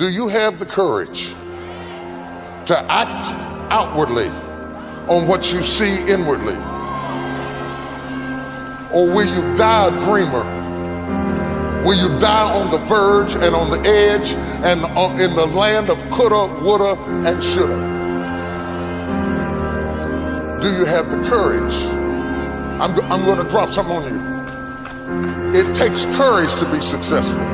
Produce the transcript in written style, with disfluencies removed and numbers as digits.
Do you have the courage to act outwardly on what you see inwardly? Or will you die a dreamer? Will you die on the verge and on the edge and in the land of coulda, woulda, and shoulda? Do you have the courage? I'm going to drop something on you. It takes courage to be successful.